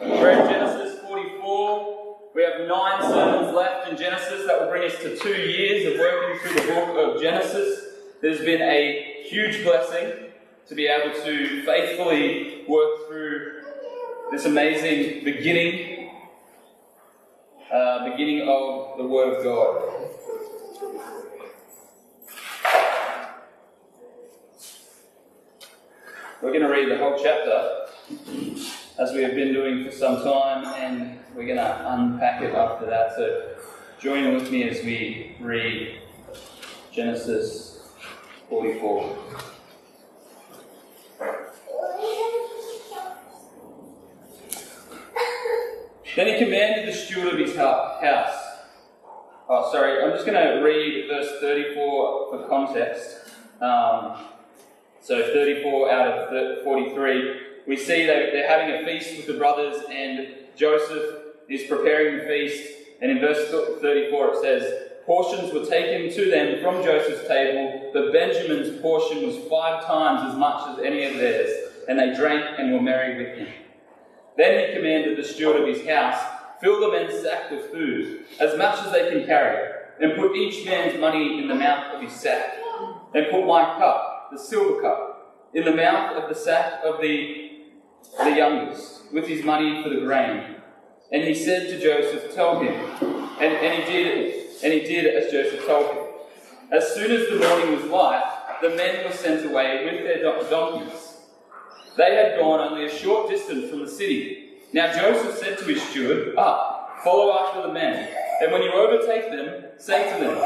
We're in Genesis 44. We have 9 sermons left in Genesis. That will bring us to 2 years of working through the book of Genesis. There's been a huge blessing to be able to faithfully work through this amazing beginning of the Word of God. We're going to read the whole chapter, as we have been doing for some time, and we're going to unpack it after that. So join with me as we read Genesis 44. Then he commanded the steward of his house. I'm just going to read verse 34 for context. So 34 out of 43, we see they're having a feast with the brothers, and Joseph is preparing the feast. And in verse 34 it says, portions were taken to them from Joseph's table, but Benjamin's portion was 5 times as much as any of theirs, and they drank and were merry with him. Then he commanded the steward of his house, fill the men's sack with food, as much as they can carry, and put each man's money in the mouth of his sack, and put my cup, the silver cup, in the mouth of the sack of the youngest, with his money for the grain. And he said to Joseph, tell him. And he did as Joseph told him. As soon as the morning was light, the men were sent away with their donkeys. They had gone only a short distance from the city. Now Joseph said to his steward, Up, follow after the men, and when you overtake them, say to them,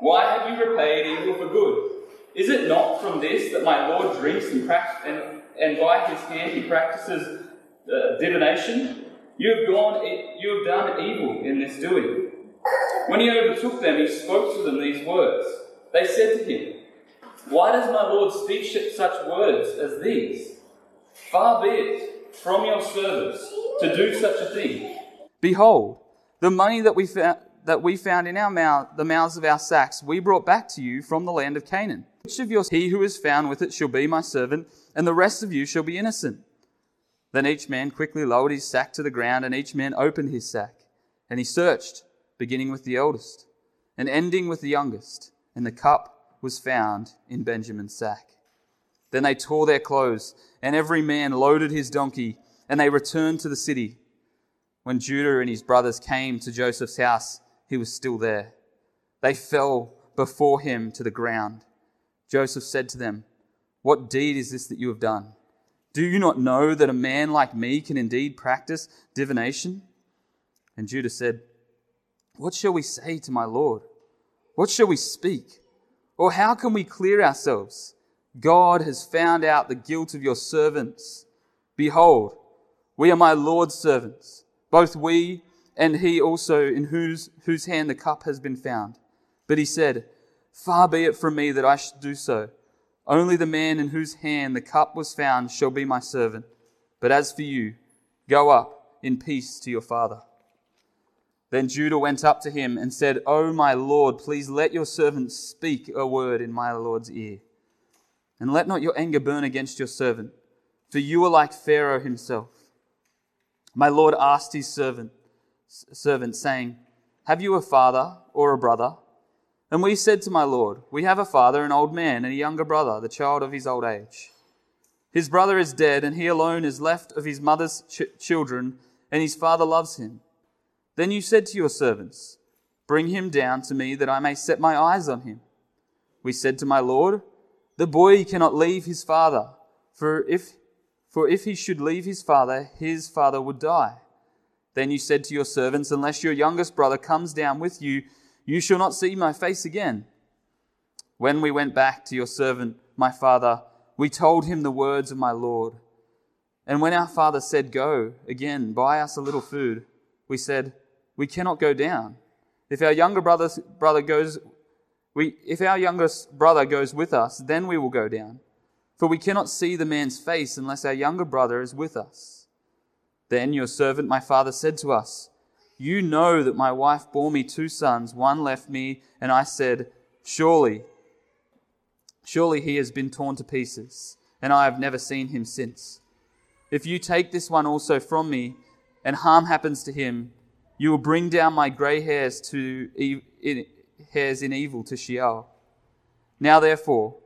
Why have you repaid evil for good? Is it not from this that my Lord drinks and by his hand he practices divination? You have done evil in this doing. When he overtook them, he spoke to them these words. They said to him, Why does my Lord speak such words as these? Far be it from your servants to do such a thing. Behold, the money that we found in our mouth, the mouths of our sacks, we brought back to you from the land of Canaan. Each of you, he who is found with it shall be my servant, and the rest of you shall be innocent. Then each man quickly lowered his sack to the ground, and each man opened his sack. And he searched, beginning with the eldest, and ending with the youngest. And the cup was found in Benjamin's sack. Then they tore their clothes, and every man loaded his donkey, and they returned to the city. When Judah and his brothers came to Joseph's house, he was still there. They fell before him to the ground. Joseph said to them, What deed is this that you have done? Do you not know that a man like me can indeed practice divination? And Judah said, What shall we say to my Lord? What shall we speak? Or how can we clear ourselves? God has found out the guilt of your servants. Behold, we are my Lord's servants, both we and he also in whose hand the cup has been found. But he said, Far be it from me that I should do so. Only the man in whose hand the cup was found shall be my servant. But as for you, go up in peace to your father. Then Judah went up to him and said, O my Lord, please let your servant speak a word in my Lord's ear. And let not your anger burn against your servant, for you are like Pharaoh himself. My Lord asked his servant, saying, Have you a father or a brother? And we said to my Lord, We have a father, an old man, and a younger brother, the child of his old age. His brother is dead, and he alone is left of his mother's children, and his father loves him. Then you said to your servants, Bring him down to me, that I may set my eyes on him. We said to my Lord, The boy cannot leave his father, for if he should leave his father would die. Then you said to your servants, Unless your youngest brother comes down with you, you shall not see my face again. When we went back to your servant, my father, we told him the words of my Lord. And when our father said, Go again, buy us a little food, we said, We cannot go down. If our youngest brother goes with us, then we will go down. For we cannot see the man's face unless our younger brother is with us. Then your servant, my father, said to us, You know that my wife bore me 2 sons, one left me, and I said, Surely he has been torn to pieces, and I have never seen him since. If you take this one also from me, and harm happens to him, you will bring down my grey hairs in evil to Sheol. Now therefore,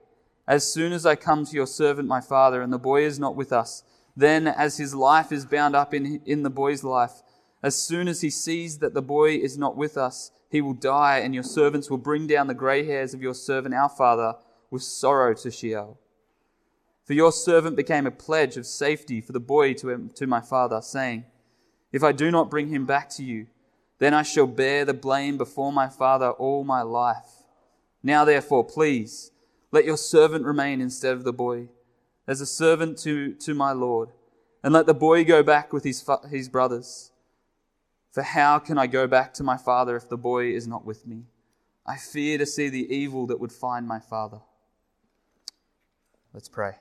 as soon as I come to your servant my father, and the boy is not with us, then as his life is bound up in the boy's life, as soon as he sees that the boy is not with us, he will die, and your servants will bring down the grey hairs of your servant our father with sorrow to Sheol. For your servant became a pledge of safety for the boy to my father, saying, If I do not bring him back to you, then I shall bear the blame before my father all my life. Now therefore, please, let your servant remain instead of the boy, as a servant to my Lord, and let the boy go back with his brothers. For how can I go back to my father if the boy is not with me? I fear to see the evil that would find my father. Let's pray.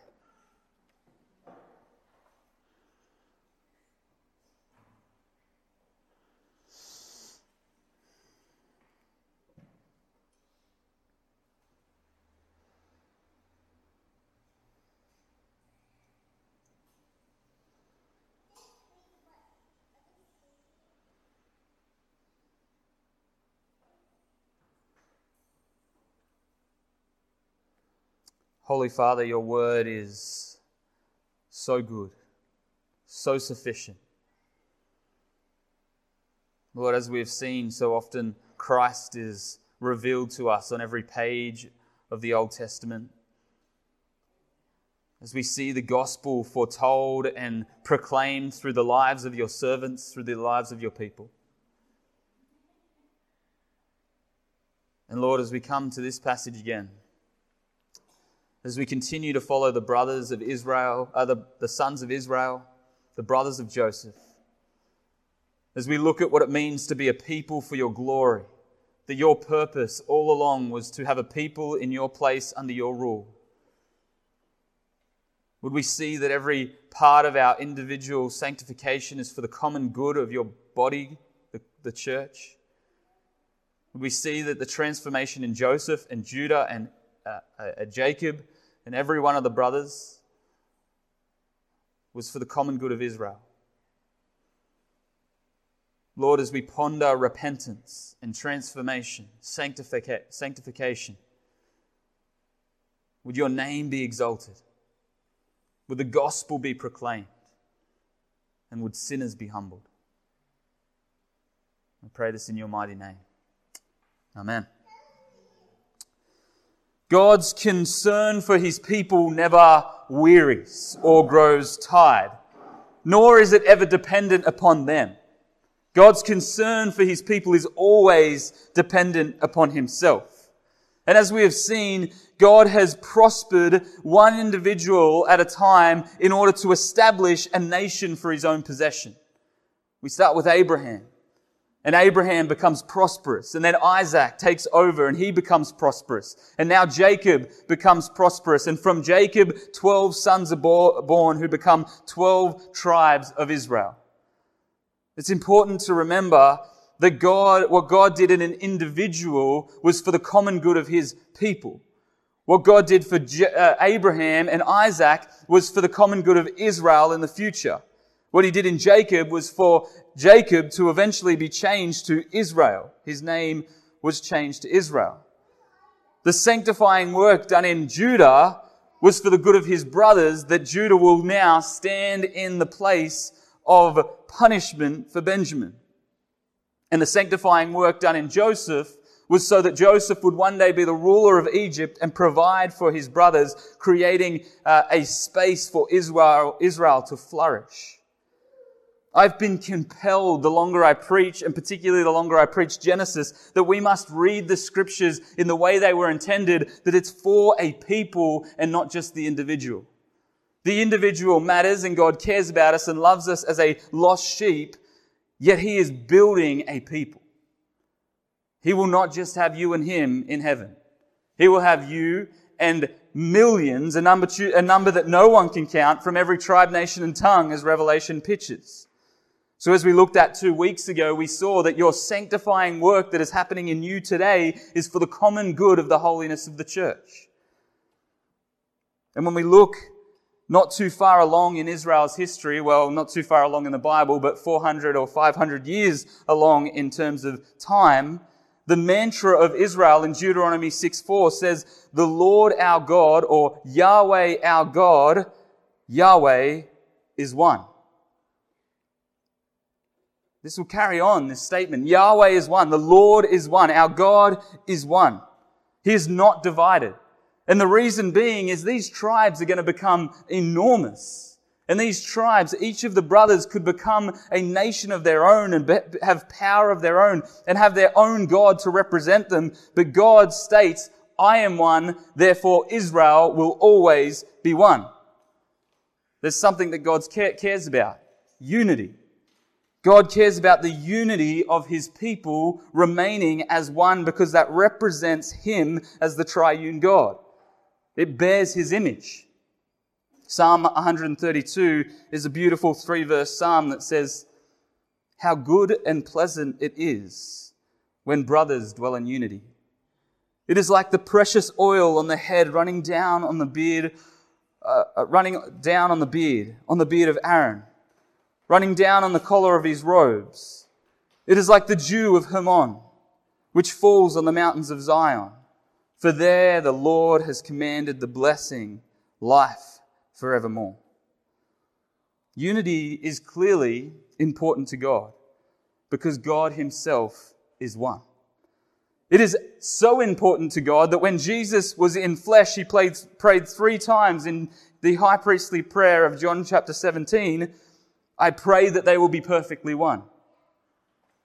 Holy Father, your word is so good, so sufficient. Lord, as we have seen so often, Christ is revealed to us on every page of the Old Testament. As we see the gospel foretold and proclaimed through the lives of your servants, through the lives of your people. And Lord, as we come to this passage again, as we continue to follow the brothers of Israel, the sons of Israel, the brothers of Joseph, as we look at what it means to be a people for your glory, that your purpose all along was to have a people in your place under your rule, would we see that every part of our individual sanctification is for the common good of your body, the church? Would we see that the transformation in Joseph and Judah and Jacob and every one of the brothers was for the common good of Israel? Lord, as we ponder repentance and transformation, sanctification, would your name be exalted? Would the gospel be proclaimed? And would sinners be humbled? I pray this in your mighty name. Amen. God's concern for his people never wearies or grows tired, nor is it ever dependent upon them. God's concern for his people is always dependent upon himself. And as we have seen, God has prospered one individual at a time in order to establish a nation for his own possession. We start with Abraham. And Abraham becomes prosperous. And then Isaac takes over and he becomes prosperous. And now Jacob becomes prosperous. And from Jacob, 12 sons are born who become 12 tribes of Israel. It's important to remember that what God did in an individual was for the common good of his people. What God did for Abraham and Isaac was for the common good of Israel in the future. What he did in Jacob was for Jacob to eventually be changed to Israel. His name was changed to Israel. The sanctifying work done in Judah was for the good of his brothers, that Judah will now stand in the place of punishment for Benjamin. And the sanctifying work done in Joseph was so that Joseph would one day be the ruler of Egypt and provide for his brothers, creating a space for Israel to flourish. I've been compelled the longer I preach, and particularly the longer I preach Genesis, that we must read the scriptures in the way they were intended, that it's for a people and not just the individual. The individual matters and God cares about us and loves us as a lost sheep, yet he is building a people. He will not just have you and him in heaven. He will have you and millions, a number that no one can count, from every tribe, nation and tongue, as Revelation pictures. So as we looked at 2 weeks ago, we saw that your sanctifying work that is happening in you today is for the common good of the holiness of the church. And when we look not too far along in Israel's history, well, not too far along in the Bible, but 400 or 500 years along in terms of time, the mantra of Israel in Deuteronomy 6:4 says, "The Lord our God," or Yahweh our God, Yahweh is one. This will carry on, this statement. Yahweh is one. The Lord is one. Our God is one. He is not divided. And the reason being is these tribes are going to become enormous. And these tribes, each of the brothers could become a nation of their own and have power of their own and have their own God to represent them. But God states, "I am one, therefore Israel will always be one." There's something that God cares about, unity. God cares about the unity of His people remaining as one because that represents Him as the triune God. It bears His image. Psalm 132 is a beautiful 3-verse psalm that says, "How good and pleasant it is when brothers dwell in unity. It is like the precious oil on the head running down on the beard, on the beard of Aaron, running down on the collar of his robes. It is like the dew of Hermon, which falls on the mountains of Zion. For there the Lord has commanded the blessing, life forevermore." Unity is clearly important to God because God Himself is one. It is so important to God that when Jesus was in flesh, He prayed 3 times in the high priestly prayer of John chapter 17, "I pray that they will be perfectly one.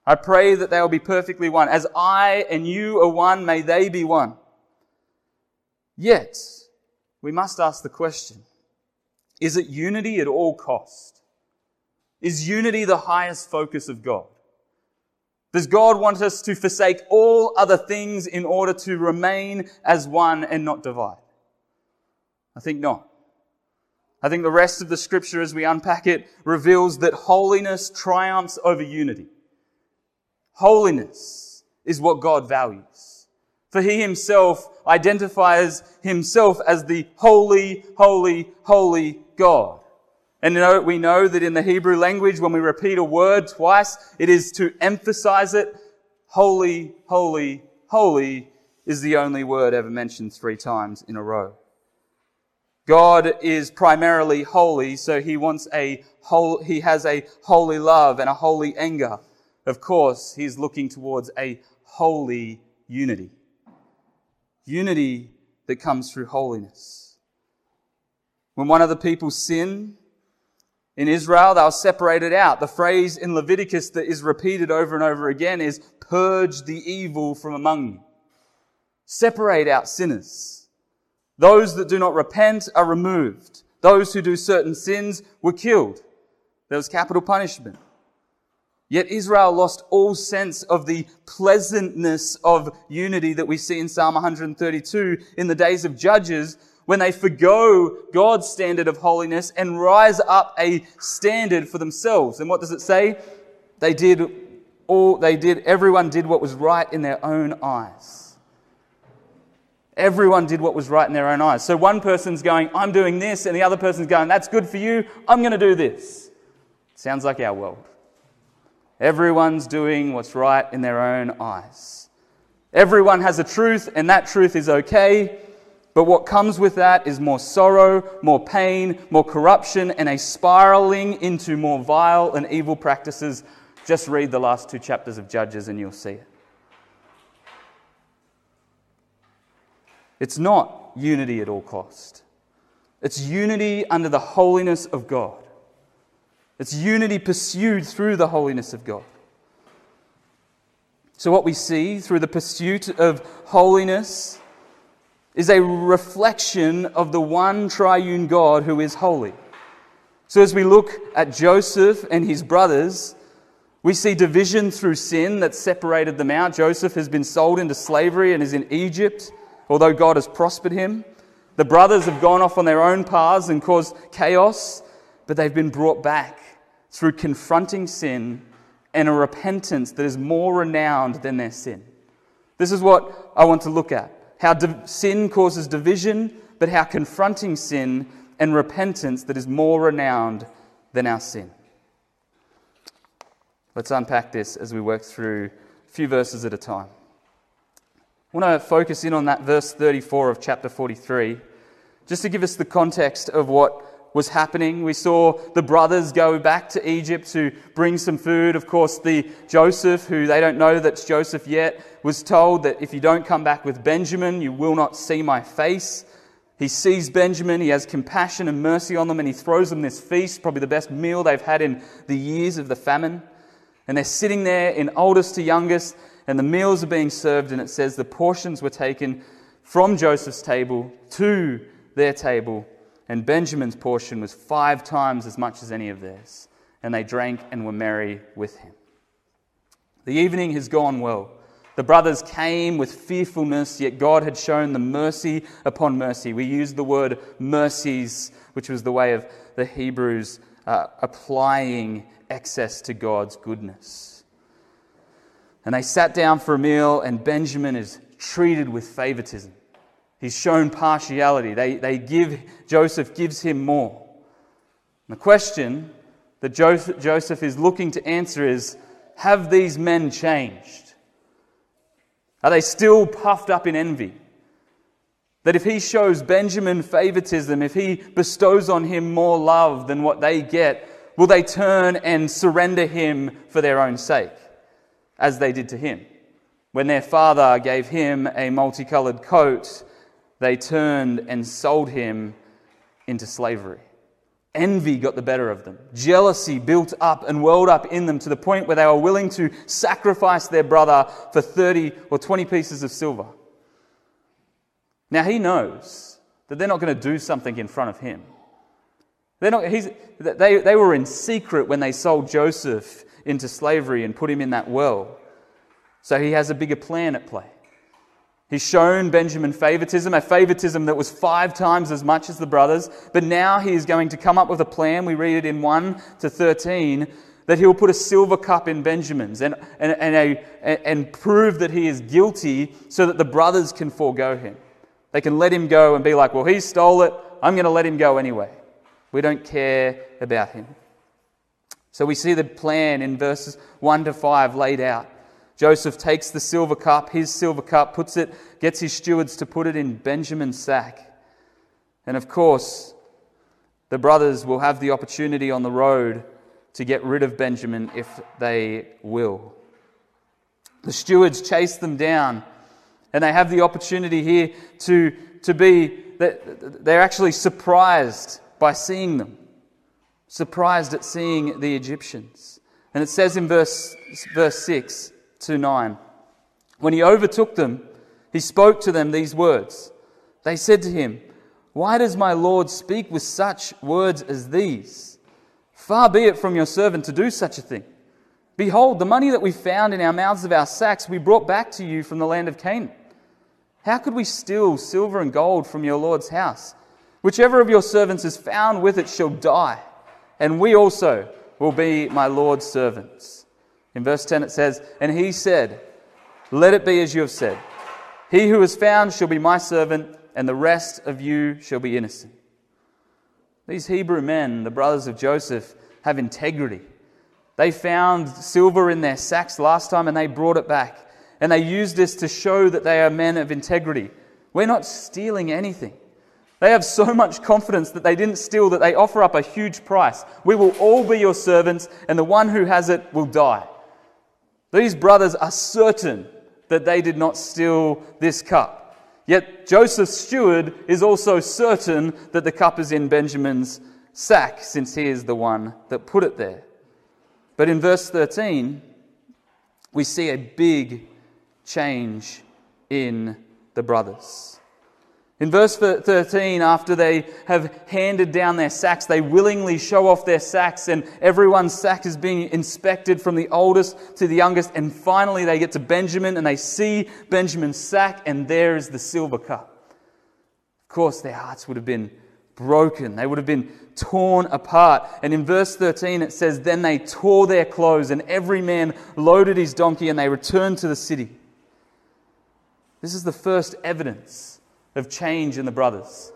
I pray that they will be perfectly one. As I and you are one, may they be one." Yet, we must ask the question, is it unity at all cost? Is unity the highest focus of God? Does God want us to forsake all other things in order to remain as one and not divide? I think not. I think the rest of the scripture as we unpack it reveals that holiness triumphs over unity. Holiness is what God values. For He Himself identifies Himself as the holy, holy, holy God. And we know that in the Hebrew language, when we repeat a word twice, it is to emphasize it. Holy, holy, holy is the only word ever mentioned 3 times in a row. God is primarily holy, so He has a holy love and a holy anger. Of course, He's looking towards a holy unity. Unity that comes through holiness. When one of the people sinned in Israel, they were separated out. The phrase in Leviticus that is repeated over and over again is, "Purge the evil from among you." Separate out sinners. Those that do not repent are removed. Those who do certain sins were killed. There was capital punishment. Yet Israel lost all sense of the pleasantness of unity that we see in Psalm 132 in the days of Judges when they forgo God's standard of holiness and rise up a standard for themselves. And what does it say? Everyone did what was right in their own eyes. Everyone did what was right in their own eyes. So one person's going, "I'm doing this," and the other person's going, "That's good for you, I'm going to do this." Sounds like our world. Everyone's doing what's right in their own eyes. Everyone has a truth, and that truth is okay, but what comes with that is more sorrow, more pain, more corruption, and a spiraling into more vile and evil practices. Just read the last 2 chapters of Judges and you'll see it. It's not unity at all cost. It's unity under the holiness of God. It's unity pursued through the holiness of God. So what we see through the pursuit of holiness is a reflection of the one triune God who is holy. So as we look at Joseph and his brothers, we see division through sin that separated them out. Joseph has been sold into slavery and is in Egypt, although God has prospered him. The brothers have gone off on their own paths and caused chaos, but they've been brought back through confronting sin and a repentance that is more renowned than their sin. This is what I want to look at. How sin causes division, but how confronting sin and repentance that is more renowned than our sin. Let's unpack this as we work through a few verses at a time. I want to focus in on that verse 34 of chapter 43, just to give us the context of what was happening. We saw the brothers go back to Egypt to bring some food. Of course, the Joseph, who they don't know that's Joseph yet, was told that if you don't come back with Benjamin, you will not see my face. He sees Benjamin, he has compassion and mercy on them, and he throws them this feast, probably the best meal they've had in the years of the famine. And they're sitting there in oldest to youngest, and the meals are being served, and it says the portions were taken from Joseph's table to their table, and Benjamin's portion was 5 times as much as any of theirs. And they drank and were merry with him. The evening has gone well. The brothers came with fearfulness, yet God had shown them mercy upon mercy. We used the word mercies, which was the way of the Hebrews applying excess to God's goodness. And they sat down for a meal, and Benjamin is treated with favoritism. He's shown partiality. Joseph gives him more. And the question that Joseph is looking to answer is, have these men changed? Are they still puffed up in envy? That if he shows Benjamin favoritism, if he bestows on him more love than what they get, will they turn and surrender him for their own sake, as they did to him? When their father gave him a multicolored coat, they turned and sold him into slavery. Envy got the better of them. Jealousy built up and welled up in them to the point where they were willing to sacrifice their brother for 30 or 20 pieces of silver. Now he knows that they're not going to do something in front of him. They were in secret when they sold Joseph into slavery and put him in that well. So he has a bigger plan at play. He's shown Benjamin favoritism, a favoritism that was 5 times as much as the brothers. But now he is going to come up with a plan. We read it in 1-13, that he'll put a silver cup in Benjamin's and prove that he is guilty so that the brothers can forego him. They can let him go and be like, well, he stole it. I'm going to let him go anyway. We don't care about him. So we see the plan in verses 1-5 laid out. Joseph takes the silver cup, his silver cup, puts it, gets his stewards to put it in Benjamin's sack. And of course, the brothers will have the opportunity on the road to get rid of Benjamin if they will. The stewards chase them down, and they have the opportunity here they're actually surprised by seeing them, surprised at seeing the Egyptians. And it says in verse 6, to 9. When he overtook them, he spoke to them these words. They said to him, "Why does my Lord speak with such words as these? Far be it from your servant to do such a thing. Behold, the money that we found in our mouths of our sacks we brought back to you from the land of Canaan. How could we steal silver and gold from your Lord's house? Whichever of your servants is found with it shall die, and we also will be my Lord's servants." In verse 10 it says, "And he said, 'Let it be as you have said. He who is found shall be my servant, and the rest of you shall be innocent.'" These Hebrew men, the brothers of Joseph, have integrity. They found silver in their sacks last time and they brought it back. And they used this to show that they are men of integrity. We're not stealing anything. They have so much confidence that they didn't steal that they offer up a huge price. "We will all be your servants, and the one who has it will die." These brothers are certain that they did not steal this cup. Yet Joseph's steward is also certain that the cup is in Benjamin's sack, since he is the one that put it there. But in verse 13, we see a big change in the brothers. In verse 13, after they have handed down their sacks, they willingly show off their sacks, and everyone's sack is being inspected from the oldest to the youngest. And finally they get to Benjamin, and they see Benjamin's sack, and there is the silver cup. Of course, their hearts would have been broken. They would have been torn apart. And in verse 13 it says, "Then they tore their clothes, and every man loaded his donkey, and they returned to the city." This is the first evidence of change in the brothers.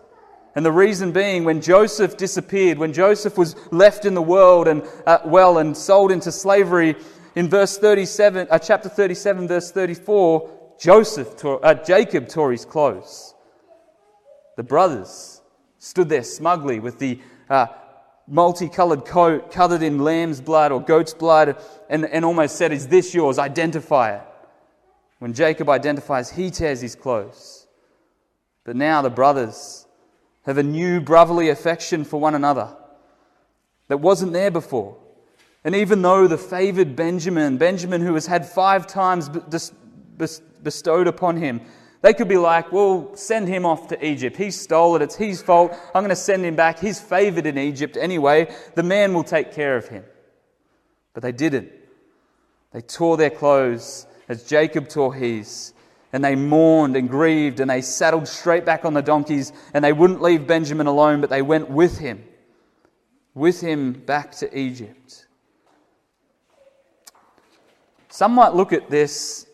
And the reason being, when Joseph disappeared, when Joseph was left in the world and and sold into slavery, in verse 37, chapter 37, verse 34, Jacob tore his clothes. The brothers stood there smugly with the multicolored coat covered in lamb's blood or goat's blood, and almost said, "Is this yours? Identify it." When Jacob identifies, he tears his clothes. But now the brothers have a new brotherly affection for one another that wasn't there before. And even though the favored Benjamin who has had 5 times bestowed upon him, they could be like, "Well, send him off to Egypt. He stole it. It's his fault. I'm going to send him back. He's favored in Egypt anyway. The man will take care of him." But they didn't. They tore their clothes as Jacob tore his. And they mourned and grieved, and they saddled straight back on the donkeys, and they wouldn't leave Benjamin alone, but they went with him back to Egypt. Some might look at this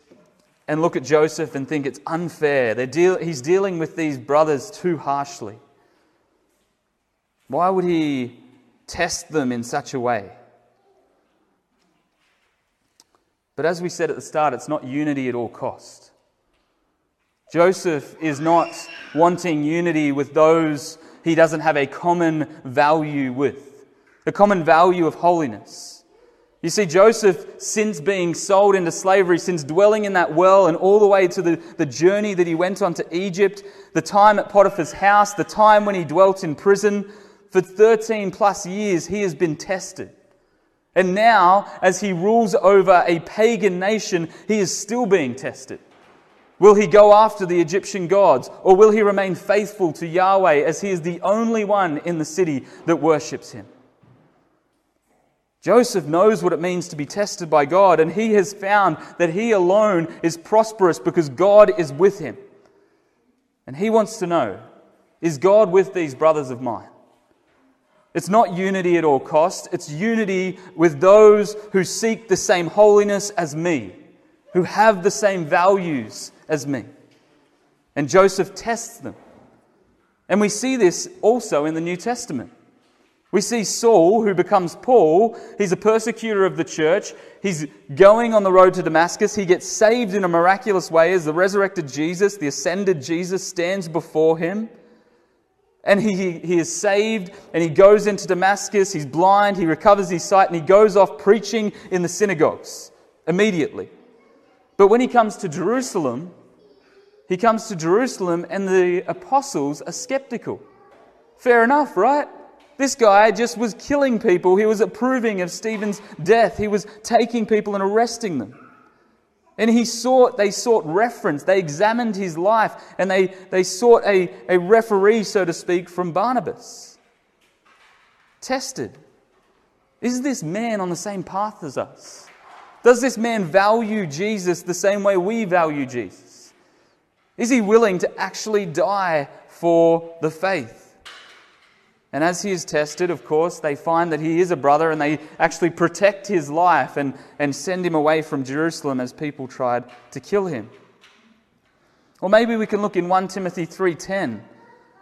and look at Joseph and think it's unfair. He's dealing with these brothers too harshly. Why would he test them in such a way? But as we said at the start, it's not unity at all costs. Joseph is not wanting unity with those he doesn't have a common value with, a common value of holiness. You see, Joseph, since being sold into slavery, since dwelling in that well and all the way to the journey that he went on to Egypt, the time at Potiphar's house, the time when he dwelt in prison, for 13 plus years he has been tested. And now, as he rules over a pagan nation, he is still being tested. Will he go after the Egyptian gods, or will he remain faithful to Yahweh, as he is the only one in the city that worships him? Joseph knows what it means to be tested by God, and he has found that he alone is prosperous because God is with him. And he wants to know, is God with these brothers of mine? It's not unity at all costs, it's unity with those who seek the same holiness as me, who have the same values as me. And Joseph tests them. And we see this also in the New Testament. We see Saul, who becomes Paul. He's a persecutor of the church. He's going on the road to Damascus. He gets saved in a miraculous way as the resurrected Jesus, the ascended Jesus, stands before him. And he is saved, and he goes into Damascus. He's blind, he recovers his sight, and he goes off preaching in the synagogues immediately. But when he comes to Jerusalem, and the apostles are skeptical. Fair enough, right? This guy just was killing people. He was approving of Stephen's death. He was taking people and arresting them. And they sought reference. They examined his life, and they sought a referee, so to speak, from Barnabas. Tested. Is this man on the same path as us? Does this man value Jesus the same way we value Jesus? Is he willing to actually die for the faith? And as he is tested, of course, they find that he is a brother, and they actually protect his life and send him away from Jerusalem as people tried to kill him. Or maybe we can look in 1 Timothy 3:10,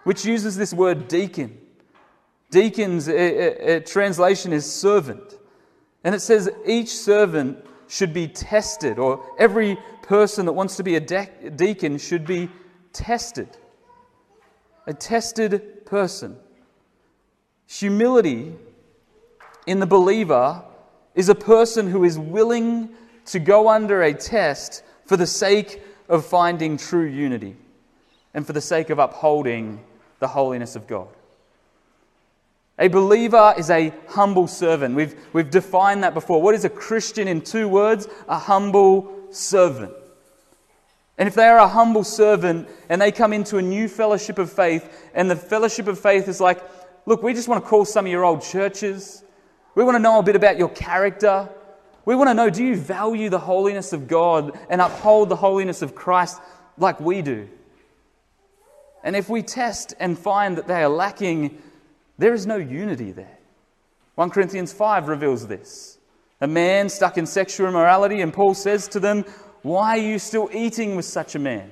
which uses this word deacon. Deacon's translation is servant. And it says each servant should be tested, or every person that wants to be a deacon should be tested. A tested person. Humility in the believer is a person who is willing to go under a test for the sake of finding true unity and for the sake of upholding the holiness of God. A believer is a humble servant. We've defined that before. What is a Christian in 2 words? A humble servant. And if they are a humble servant and they come into a new fellowship of faith, and the fellowship of faith is like, "Look, we just want to call some of your old churches. We want to know a bit about your character. We want to know, do you value the holiness of God and uphold the holiness of Christ like we do?" And if we test and find that they are lacking, there is no unity there. 1 Corinthians 5 reveals this. A man stuck in sexual immorality, and Paul says to them, "Why are you still eating with such a man?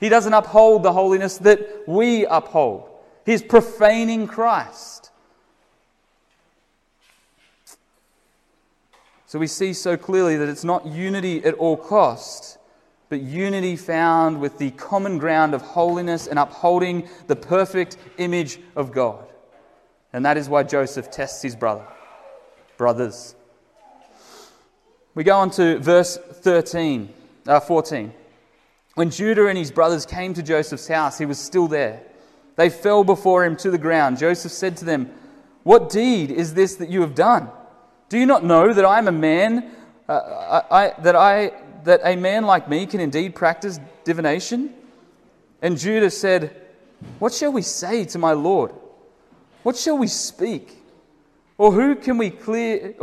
He doesn't uphold the holiness that we uphold. He's profaning Christ. So we see so clearly that it's not unity at all costs, but unity found with the common ground of holiness and upholding the perfect image of God. And that is why Joseph tests his brothers. We go on to verse 14. When Judah and his brothers came to Joseph's house, he was still there. They fell before him to the ground. Joseph said to them, "What deed is this that you have done? Do you not know that I am a man, that a man like me can indeed practice divination?" And Judah said, "What shall we say to my Lord? What shall we speak? Or how can we clear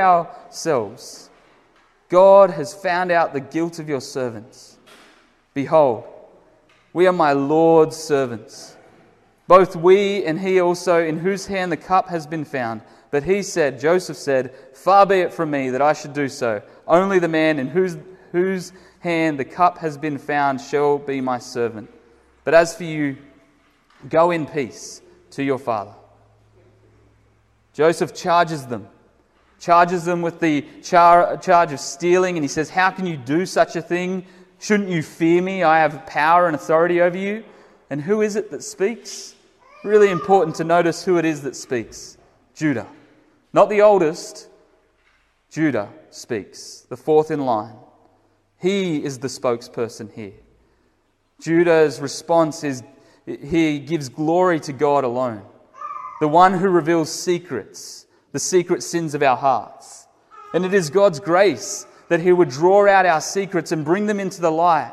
ourselves? God has found out the guilt of your servants. Behold, we are my Lord's servants, both we and he also, in whose hand the cup has been found." But Joseph said, "Far be it from me that I should do so. Only the man in whose hand the cup has been found shall be my servant. But as for you, go in peace to your father." Joseph charges them with the charge of stealing, and he says, "How can you do such a thing? Shouldn't you fear me? I have power and authority over you." And who is it that speaks? Really important to notice who it is that speaks. Judah. Not the oldest. Judah speaks, the fourth in line. He is the spokesperson here. Judah's response is, he gives glory to God alone, the one who reveals secrets, the secret sins of our hearts. And it is God's grace that he would draw out our secrets and bring them into the light.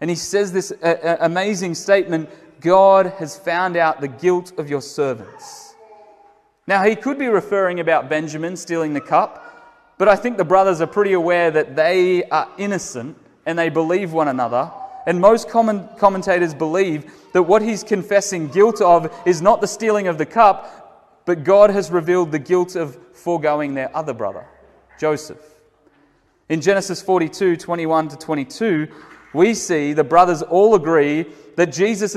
And he says this amazing statement, "God has found out the guilt of your servants." Now, he could be referring about Benjamin stealing the cup, but I think the brothers are pretty aware that they are innocent and they believe one another. And most commentators believe that what he's confessing guilt of is not the stealing of the cup, but God has revealed the guilt of foregoing their other brother, Joseph. In Genesis 42:21-22, we see the brothers all agree that Joseph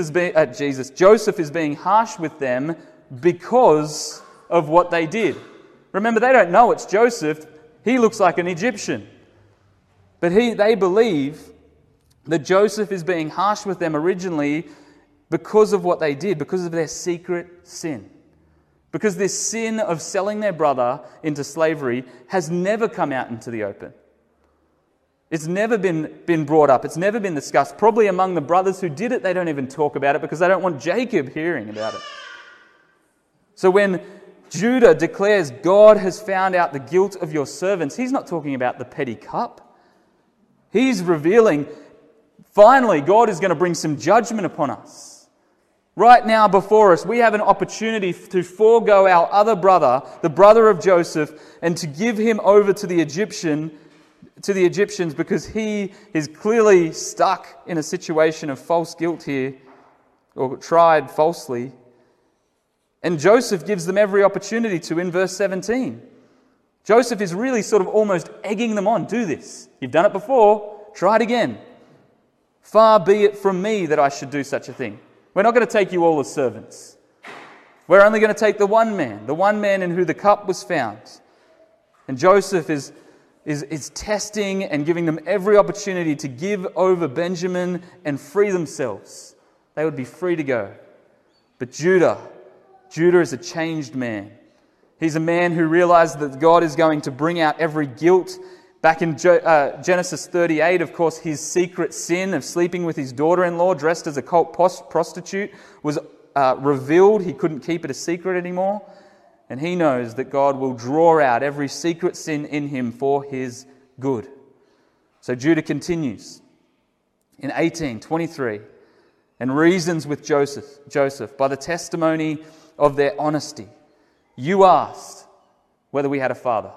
is being harsh with them because of what they did. Remember, they don't know it's Joseph. He looks like an Egyptian. But they believe that Joseph is being harsh with them originally because of what they did, because of their secret sin. Because this sin of selling their brother into slavery has never come out into the open. It's never been brought up. It's never been discussed. Probably among the brothers who did it, they don't even talk about it because they don't want Jacob hearing about it. So when Judah declares, "God has found out the guilt of your servants," he's not talking about the petty cup. He's revealing, finally, God is going to bring some judgment upon us. Right now before us, we have an opportunity to forego our other brother, the brother of Joseph, and to give him over to the Egyptians, because he is clearly stuck in a situation of false guilt here, or tried falsely. And Joseph gives them every opportunity to in verse 17. Joseph is really sort of almost egging them on. Do this. You've done it before. Try it again. Far be it from me that I should do such a thing. We're not going to take you all as servants. We're only going to take the one man in whom the cup was found. And Joseph is testing and giving them every opportunity to give over Benjamin and free themselves. They would be free to go. But Judah is a changed man. He's a man who realized that God is going to bring out every guilt. Back in Genesis 38, of course, his secret sin of sleeping with his daughter-in-law dressed as a cult prostitute was revealed. He couldn't keep it a secret anymore. And he knows that God will draw out every secret sin in him for his good. So Judah continues in 18:23 and reasons with Joseph by the testimony of their honesty. "You asked whether we had a father.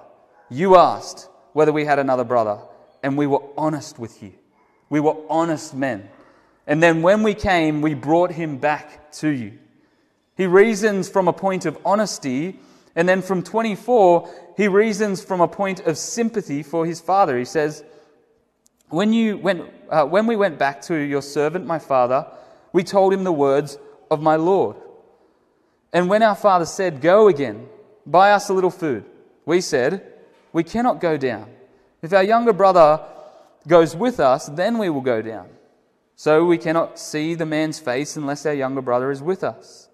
You asked whether we had another brother, and we were honest with you. We were honest men. And then when we came, we brought him back to you." He reasons from a point of honesty, and then from 24, he reasons from a point of sympathy for his father. He says, "When we went back to your servant, my father, we told him the words, of my Lord. And when our father said, 'Go again, buy us a little food,' we said, 'We cannot go down. If our younger brother goes with us, then we will go down.' So we cannot see the man's face unless our younger brother is with us.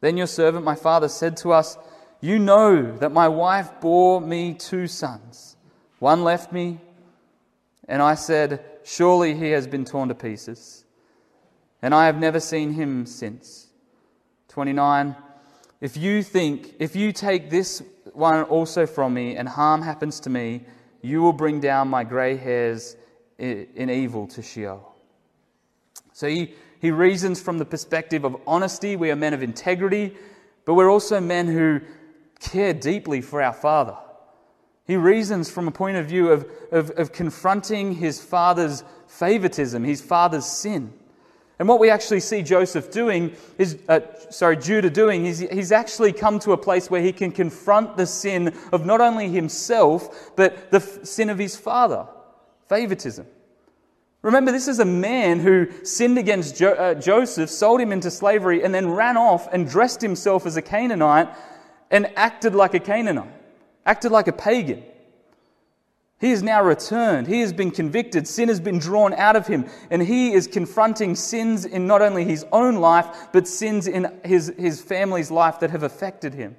Then your servant, my father, said to us, 'You know that my wife bore me 2 sons. One left me, and I said, surely he has been torn to pieces. And I have never seen him since.' 29. If you take this one also from me, and harm happens to me, you will bring down my grey hairs in evil to Sheol." So he reasons from the perspective of honesty. We are men of integrity, but we're also men who care deeply for our father. He reasons from a point of view of confronting his father's favoritism, his father's sin. And what we actually see Judah doing is he's actually come to a place where he can confront the sin of not only himself, but the sin of his father, favoritism. Remember, this is a man who sinned against Joseph, sold him into slavery, and then ran off and dressed himself as a Canaanite and acted like a Canaanite, acted like a pagan. He is now returned. He has been convicted. Sin has been drawn out of him. And he is confronting sins in not only his own life, but sins in his family's life that have affected him.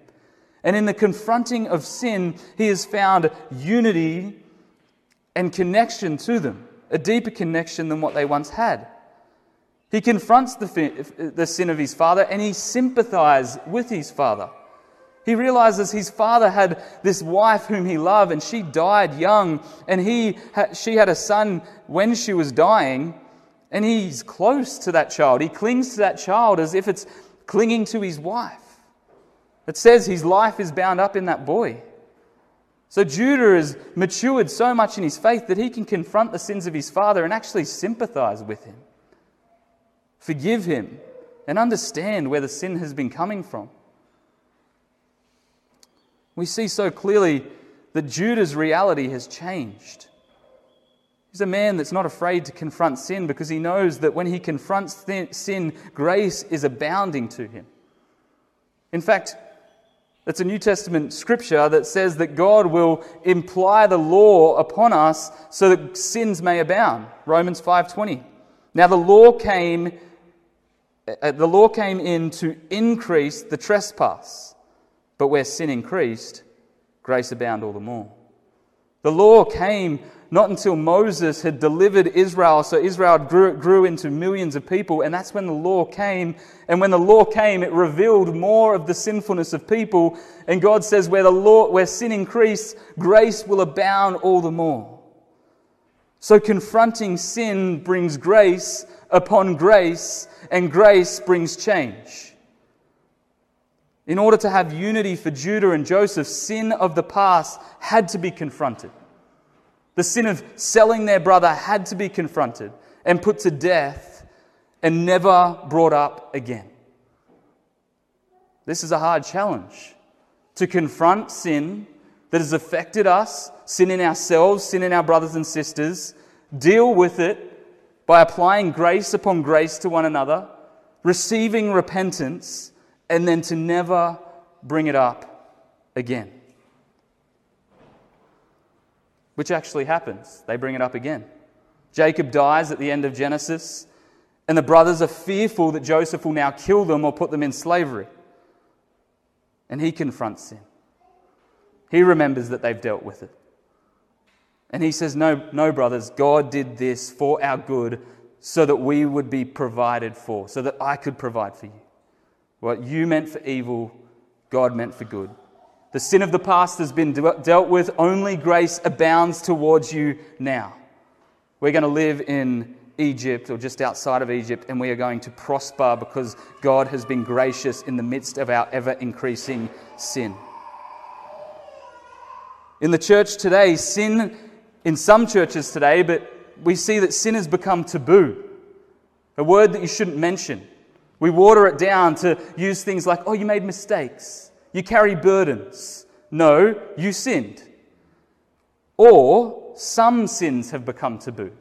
And in the confronting of sin, he has found unity and connection to them, a deeper connection than what they once had. He confronts the sin of his father, and he sympathizes with his father. He realizes his father had this wife whom he loved, and she died young, and she had a son when she was dying, and he's close to that child. He clings to that child as if it's clinging to his wife. It says his life is bound up in that boy. So Judah has matured so much in his faith that he can confront the sins of his father and actually sympathize with him, forgive him, and understand where the sin has been coming from. We see so clearly that Judah's reality has changed. He's a man that's not afraid to confront sin because he knows that when he confronts sin, grace is abounding to him. In fact, it's a New Testament scripture that says that God will imply the law upon us so that sins may abound. Romans 5:20. Now the law came in to increase the trespass. But where sin increased, grace abounded all the more. The law came not until Moses had delivered Israel, so Israel grew into millions of people, and that's when the law came. And when the law came, it revealed more of the sinfulness of people. And God says, where sin increased, grace will abound all the more. So confronting sin brings grace upon grace, and grace brings change. In order to have unity for Judah and Joseph, sin of the past had to be confronted. The sin of selling their brother had to be confronted and put to death and never brought up again. This is a hard challenge, to confront sin that has affected us, sin in ourselves, sin in our brothers and sisters, deal with it by applying grace upon grace to one another, receiving repentance, and then to never bring it up again. Which actually happens. They bring it up again. Jacob dies at the end of Genesis, and the brothers are fearful that Joseph will now kill them or put them in slavery. And he confronts sin. He remembers that they've dealt with it. And he says, no, brothers, God did this for our good so that we would be provided for, so that I could provide for you. What you meant for evil, God meant for good. The sin of the past has been dealt with. Only grace abounds towards you now. We're going to live in Egypt or just outside of Egypt, and we are going to prosper because God has been gracious in the midst of our ever-increasing sin. In the church today, sin, in some churches today, but we see that sin has become taboo, a word that you shouldn't mention. We water it down to use things like, oh, you made mistakes. You carry burdens. No, you sinned. Or some sins have become taboo.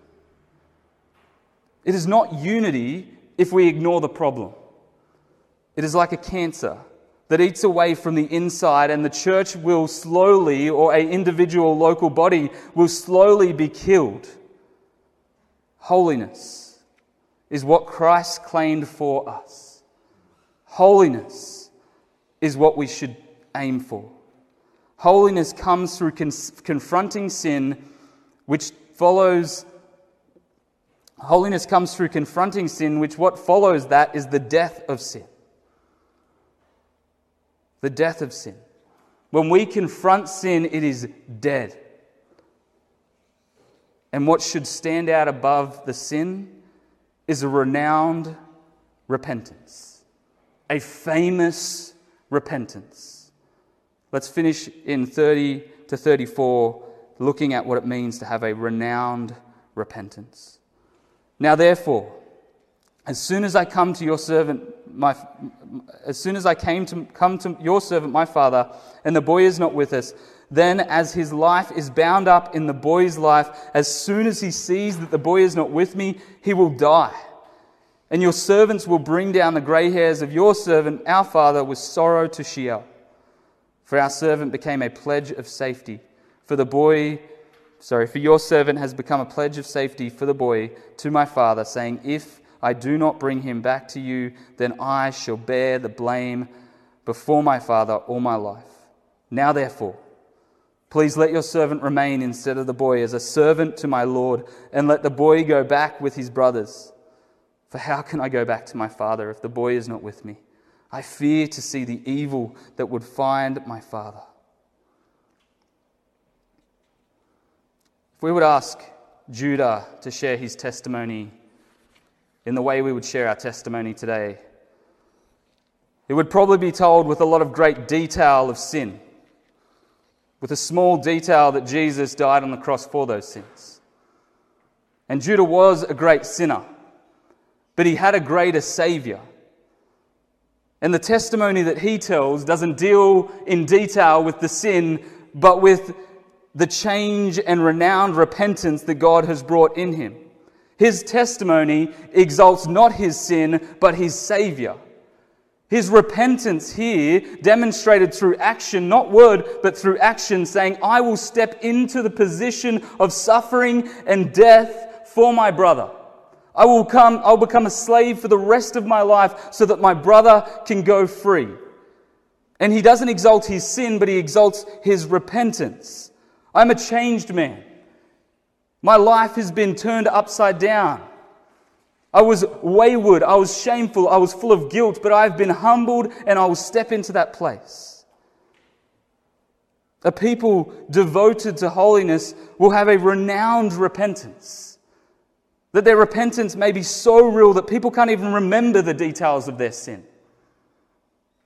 It is not unity if we ignore the problem. It is like a cancer that eats away from the inside, and the church will slowly, or an individual local body will slowly be killed. Holiness is what Christ claimed for us. Holiness is what we should aim for. Holiness comes through confronting sin, which follows. Holiness comes through confronting sin, which what follows that is the death of sin. The death of sin. When we confront sin, it is dead. And what should stand out above the sin is a renowned repentance, a famous repentance. Let's finish in 30 to 34, looking at what it means to have a renowned repentance. Now, therefore, as soon as I came to your servant, my father, and the boy is not with us, then as his life is bound up in the boy's life, as soon as he sees that the boy is not with me, he will die. And your servants will bring down the grey hairs of your servant, our father, with sorrow to Sheol. For our servant became a pledge of safety. For your servant has become a pledge of safety for the boy to my father, saying, if I do not bring him back to you, then I shall bear the blame before my father all my life. Now therefore, please let your servant remain instead of the boy as a servant to my Lord, and let the boy go back with his brothers. For how can I go back to my father if the boy is not with me? I fear to see the evil that would find my father. If we would ask Judah to share his testimony in the way we would share our testimony today, it would probably be told with a lot of great detail of sin, with a small detail that Jesus died on the cross for those sins. And Judah was a great sinner, but he had a greater Saviour. And the testimony that he tells doesn't deal in detail with the sin, but with the change and renowned repentance that God has brought in him. His testimony exalts not his sin, but his Saviour. His repentance here demonstrated through action, not word, but through action, saying, I will step into the position of suffering and death for my brother. I'll become a slave for the rest of my life so that my brother can go free. And he doesn't exalt his sin, but he exalts his repentance. I'm a changed man. My life has been turned upside down. I was wayward, I was shameful, I was full of guilt, but I've been humbled and I will step into that place. A people devoted to holiness will have a renowned repentance. That their repentance may be so real that people can't even remember the details of their sin.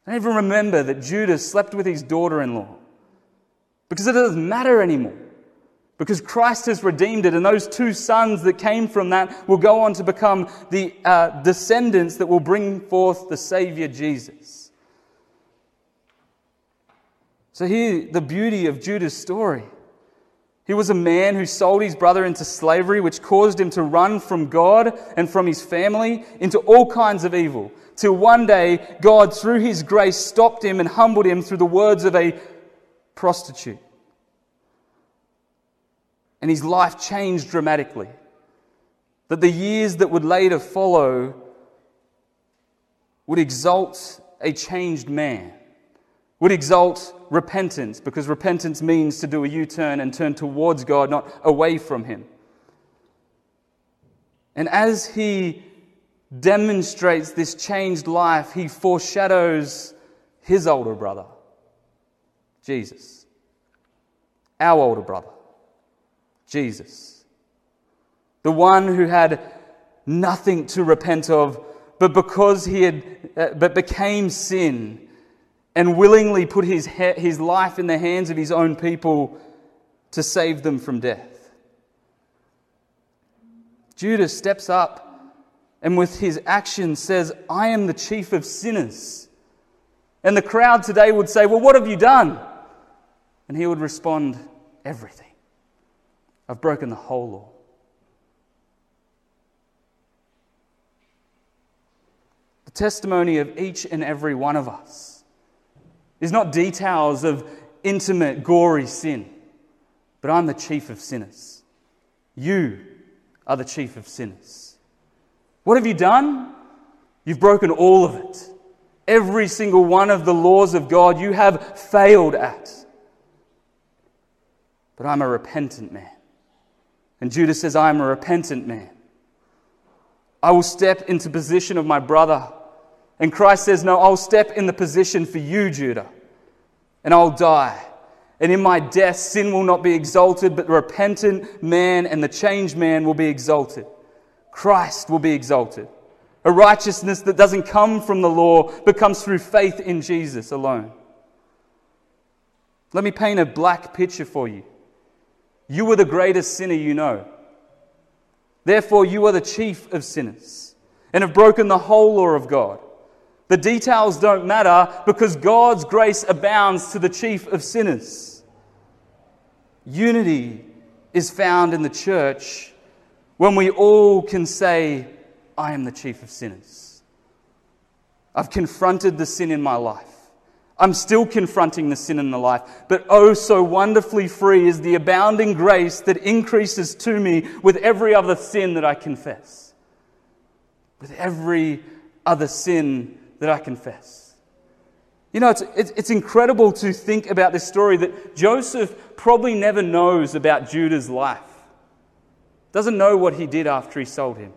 They don't even remember that Judas slept with his daughter-in-law. Because it doesn't matter anymore. Because Christ has redeemed it, and those two sons that came from that will go on to become the descendants that will bring forth the Saviour Jesus. So here, the beauty of Judah's story. He was a man who sold his brother into slavery, which caused him to run from God and from his family into all kinds of evil, till one day God, through his grace, stopped him and humbled him through the words of a prostitute. And his life changed dramatically. That the years that would later follow would exalt a changed man, would exalt repentance, because repentance means to do a U-turn and turn towards God, not away from Him. And as he demonstrates this changed life, he foreshadows his older brother, Jesus, our older brother. Jesus, the one who had nothing to repent of, but because he had, but became sin and willingly put his life in the hands of his own people to save them from death. Judas steps up and with his action says, I am the chief of sinners. And the crowd today would say, well, what have you done? And he would respond, everything. I've broken the whole law. The testimony of each and every one of us is not details of intimate, gory sin, but I'm the chief of sinners. You are the chief of sinners. What have you done? You've broken all of it. Every single one of the laws of God you have failed at. But I'm a repentant man. And Judah says, I am a repentant man. I will step into position of my brother. And Christ says, no, I'll step in the position for you, Judah. And I'll die. And in my death, sin will not be exalted, but the repentant man and the changed man will be exalted. Christ will be exalted. A righteousness that doesn't come from the law, but comes through faith in Jesus alone. Let me paint a black picture for you. You were the greatest sinner you know. Therefore, you are the chief of sinners and have broken the whole law of God. The details don't matter because God's grace abounds to the chief of sinners. Unity is found in the church when we all can say, I am the chief of sinners. I've confronted the sin in my life. I'm still confronting the sin in the life, but oh, so wonderfully free is the abounding grace that increases to me with every other sin that I confess. With every other sin that I confess. You know, it's incredible to think about this story that Joseph probably never knows about Judah's life. Doesn't know what he did after he sold him.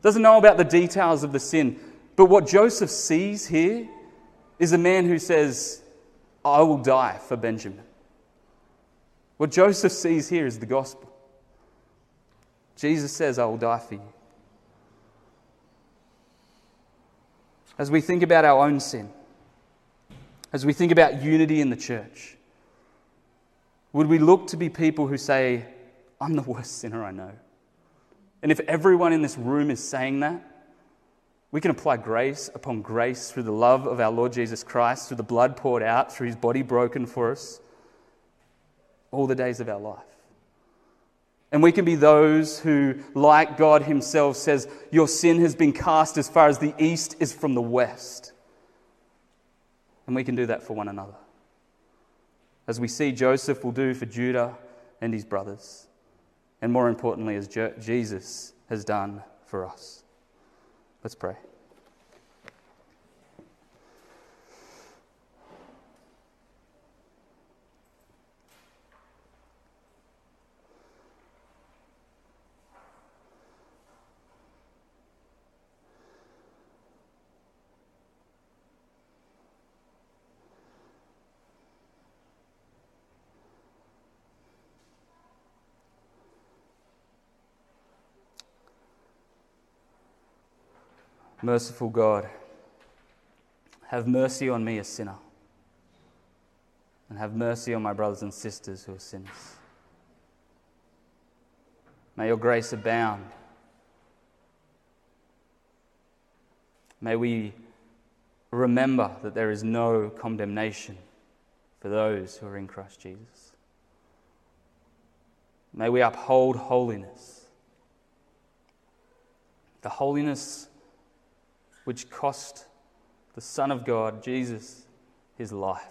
Doesn't know about the details of the sin. But what Joseph sees here is a man who says, I will die for Benjamin. What Joseph sees here is the gospel. Jesus says, I will die for you. As we think about our own sin, as we think about unity in the church, would we look to be people who say, I'm the worst sinner I know? And if everyone in this room is saying that, we can apply grace upon grace through the love of our Lord Jesus Christ, through the blood poured out, through His body broken for us, all the days of our life. And we can be those who, like God Himself, says, your sin has been cast as far as the east is from the west. And we can do that for one another. As we see Joseph will do for Judah and his brothers. And more importantly, as Jesus has done for us. Let's pray. Merciful God, have mercy on me, a sinner, and have mercy on my brothers and sisters who are sinners. May your grace abound. May we remember that there is no condemnation for those who are in Christ Jesus. May we uphold holiness. The holiness which cost the Son of God, Jesus, His life.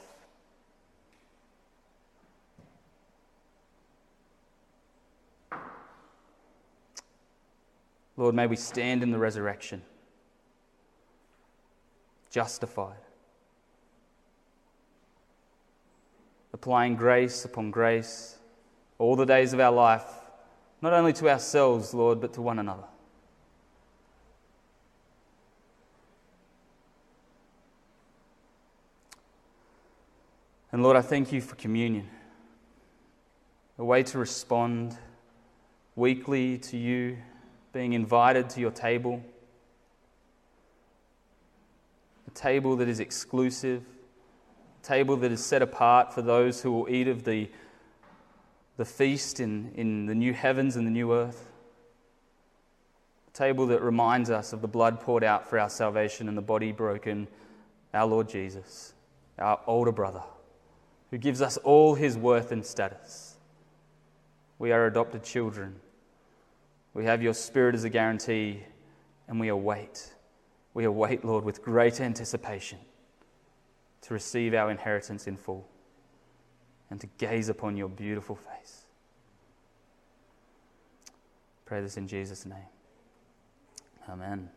Lord, may we stand in the resurrection, justified, applying grace upon grace all the days of our life, not only to ourselves, Lord, but to one another. And Lord, I thank you for communion, a way to respond weekly to you, being invited to your table, a table that is exclusive, a table that is set apart for those who will eat of the feast in the new heavens and the new earth, a table that reminds us of the blood poured out for our salvation and the body broken, our Lord Jesus, our older brother, who gives us all His worth and status. We are adopted children. We have your Spirit as a guarantee, and we await we await, Lord, with great anticipation to receive our inheritance in full and to gaze upon your beautiful face. Pray this in Jesus' name. Amen.